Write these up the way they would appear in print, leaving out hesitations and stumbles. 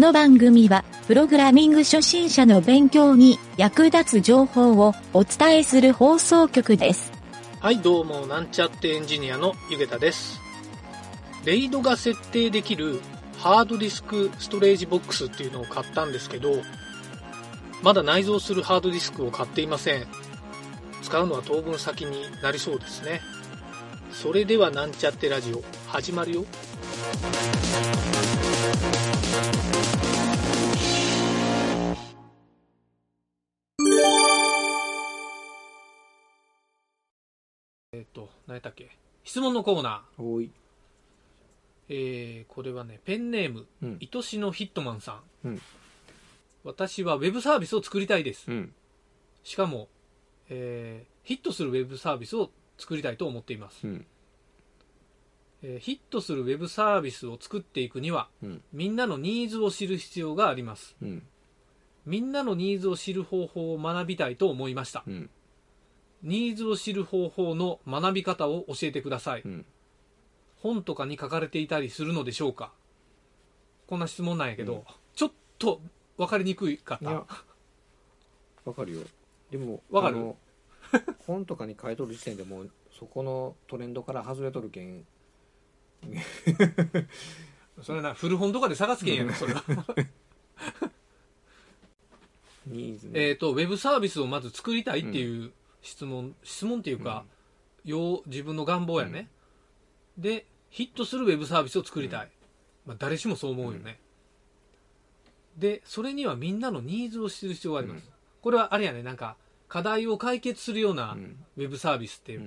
この番組はプログラミング初心者の勉強に役立つ情報をお伝えする放送局です。はい、どうもなんちゃってエンジニアのゆげたです。レイドが設定できるハードディスクストレージボックスっていうのを買ったんですけど、まだ内蔵するハードディスクを買っていません。使うのは当分先になりそうですね。それではなんちゃってラジオ始まるよ。何やったっけ、質問のコーナー。おい、これはね、ペンネーム、愛しのヒットマンさん、私はウェブサービスを作りたいです、しかも、ヒットするウェブサービスを作りたいと思っています、ヒットするウェブサービスを作っていくには、みんなのニーズを知る必要があります、みんなのニーズを知る方法を学びたいと思いました、ニーズを知る方法の学び方を教えてください、本とかに書かれていたりするのでしょうか。こんな質問なんやけど、ちょっと分かりにくいかった。分かるよ。でも分かる本とかに書いとる時点でもうそこのトレンドから外れとるけんそれな古本とかで探すけんやね、それはニーズ、ウェブサービスをまず作りたいっていう質問っていうか、自分の願望やね、でヒットするウェブサービスを作りたい、誰しもそう思うよね、でそれにはみんなのニーズを知る必要があります、これはあれやね、なんか課題を解決するようなウェブサービスって、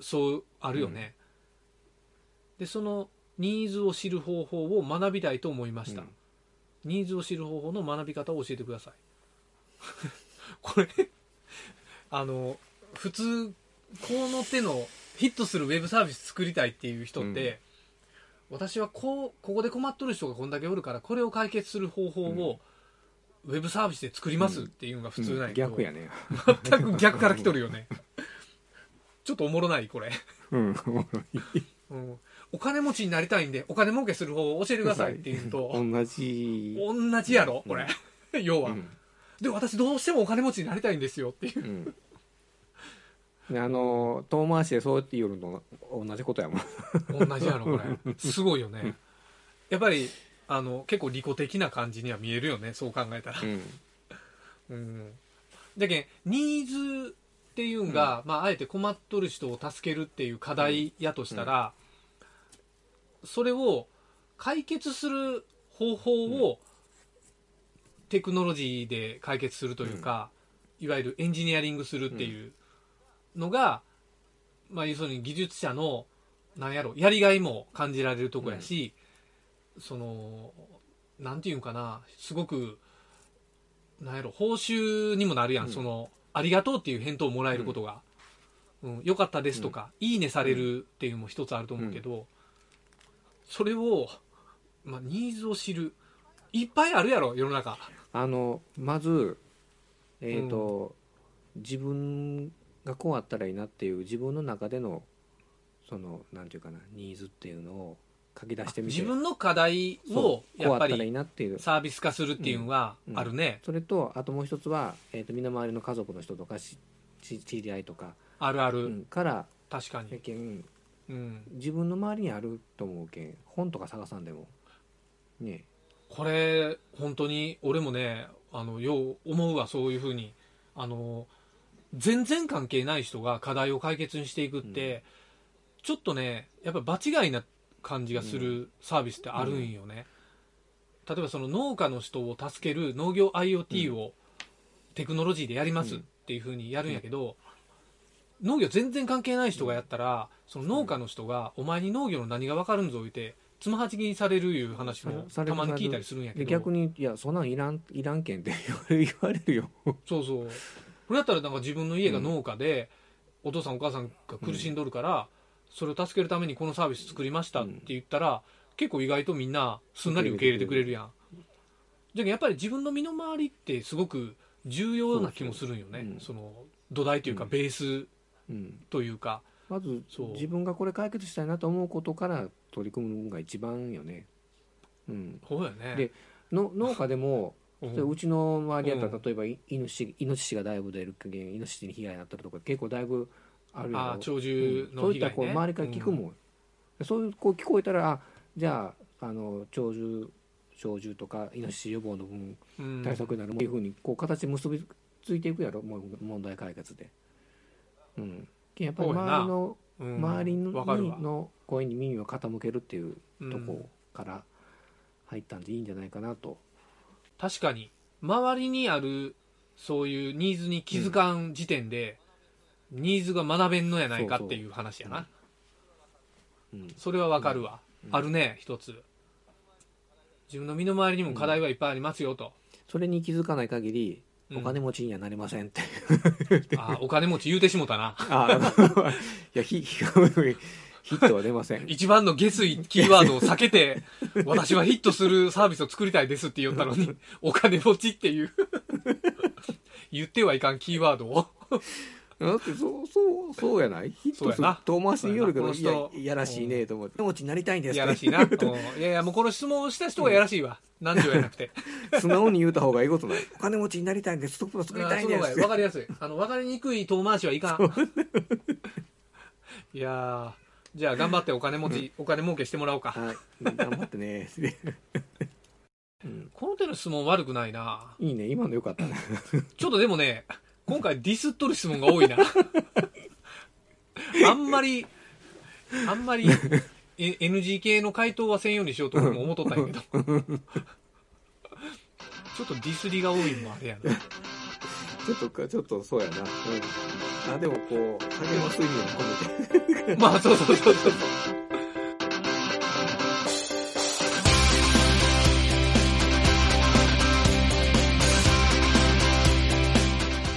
そうあるよね、でそのニーズを知る方法を学びたいと思いました、ニーズを知る方法の学び方を教えてくださいこれ普通この手のヒットするウェブサービス作りたいっていう人って、私はここで困っとる人がこんだけおるから、これを解決する方法をウェブサービスで作りますっていうのが普通なんやけど、逆やね全く逆から来とるよねちょっとおもろないこれおもろいお金持ちになりたいんでお金儲けする方を教えてくださいっていうと同じやろこれ、要は、で私どうしてもお金持ちになりたいんですよっていう、遠回しでそうやって言うのと同じことやもん同じやろこれすごいよねやっぱり結構利己的な感じには見えるよね、そう考えたらだけどニーズっていうんが、あえて困っとる人を助けるっていう課題やとしたら、それを解決する方法をテクノロジーで解決するというか、いわゆるエンジニアリングするっていう、のが、要するに技術者のやりがいも感じられるとこやし、そのなんていうんかな、すごく報酬にもなるやん、そのありがとうっていう返答をもらえることが、よかったですとか、いいねされるっていうのも一つあると思うけど、それを、ニーズを知る、いっぱいあるやろ世の中。まず、自分がこうあったらいいなっていう自分の中でのそのなんていうかなニーズっていうのを書き出してみて、自分の課題をやっぱりサービス化するっていうのはあるね、それとあともう一つは、身の回りの家族の人とか知り合いとかあるある、から確かに、自分の周りにあると思うけん本とか探さんでもね、これ本当に俺もねよう思うわ、そういうふうに全然関係ない人が課題を解決にしていくって、ちょっとねやっぱ場違いな感じがするサービスってあるんよね、例えばその農家の人を助ける農業 IoT をテクノロジーでやりますっていう風にやるんやけど、農業全然関係ない人がやったらその農家の人が、お前に農業の何が分かるんぞ言うてつまはじきにされるいう話もたまに聞いたりするんやけど、逆にいやそんなんいらんけんって言われるよそうそう、これだったらなんか自分の家が農家で、お父さんお母さんが苦しんどるから、それを助けるためにこのサービス作りましたって言ったら、結構意外とみんなすんなり受け入れてくれるやん、じゃあやっぱり自分の身の回りってすごく重要な気もするんよね、その土台というかベースというか、まず自分がこれ解決したいなと思うことから取り組むのが一番よね、そうだよね。での農家でもうちの周りだったら例えばイノシシがだいぶ出る加減イノシシに被害になったりとか結構だいぶあるよ。ああ鳥獣の被害ね、そういったこう周りから聞くもん、うん、そういうこう聞こえたらあじゃあ鳥獣とかイノシシ予防の分対策になるもんっていうふうにこう形で結びついていくやろもう問題解決で、うん、やっぱり周りの声に耳を傾けるっていうとこから入ったんでいいんじゃないかなと。確かに周りにあるそういうニーズに気づかん時点で、うん、ニーズが学べんのやないかっていう話やな。 うん、それはわかるわ、うん、あるね。一つ自分の身の回りにも課題はいっぱいありますよと、うん、それに気づかない限りお金持ちにはなりませんって、うん、あお金持ち言うてしもたないやヒットは出ません一番の下水キーワードを避けて私はヒットするサービスを作りたいですって言ったのにお金持ちっていう言ってはいかんキーワードをだってそうやないヒットする遠回しによるけどいやらしいねと思ってお金持ちになりたいんですか、ね、いやらしいないやいやもうこの質問をした人がやらしいわ、うん、何でもやなくて素直に言うた方がいいことないお金持ちになりたいんですストップを作りたいんですわかりやすいわかりにくい遠回しはいかんいやじゃあ頑張ってお金持ち、うん、お金儲けしてもらおうか、はい、頑張ってねこの手の質問悪くないな。いいね今のよかったねちょっとでもね今回ディスっとる質問が多いなあんまり NG 系の回答はせんようにしようとも思っとったんやけどちょっとディスりが多いのもあれやなちょっとそうやな、うん、あでもこう励ます意味を込めてまあそう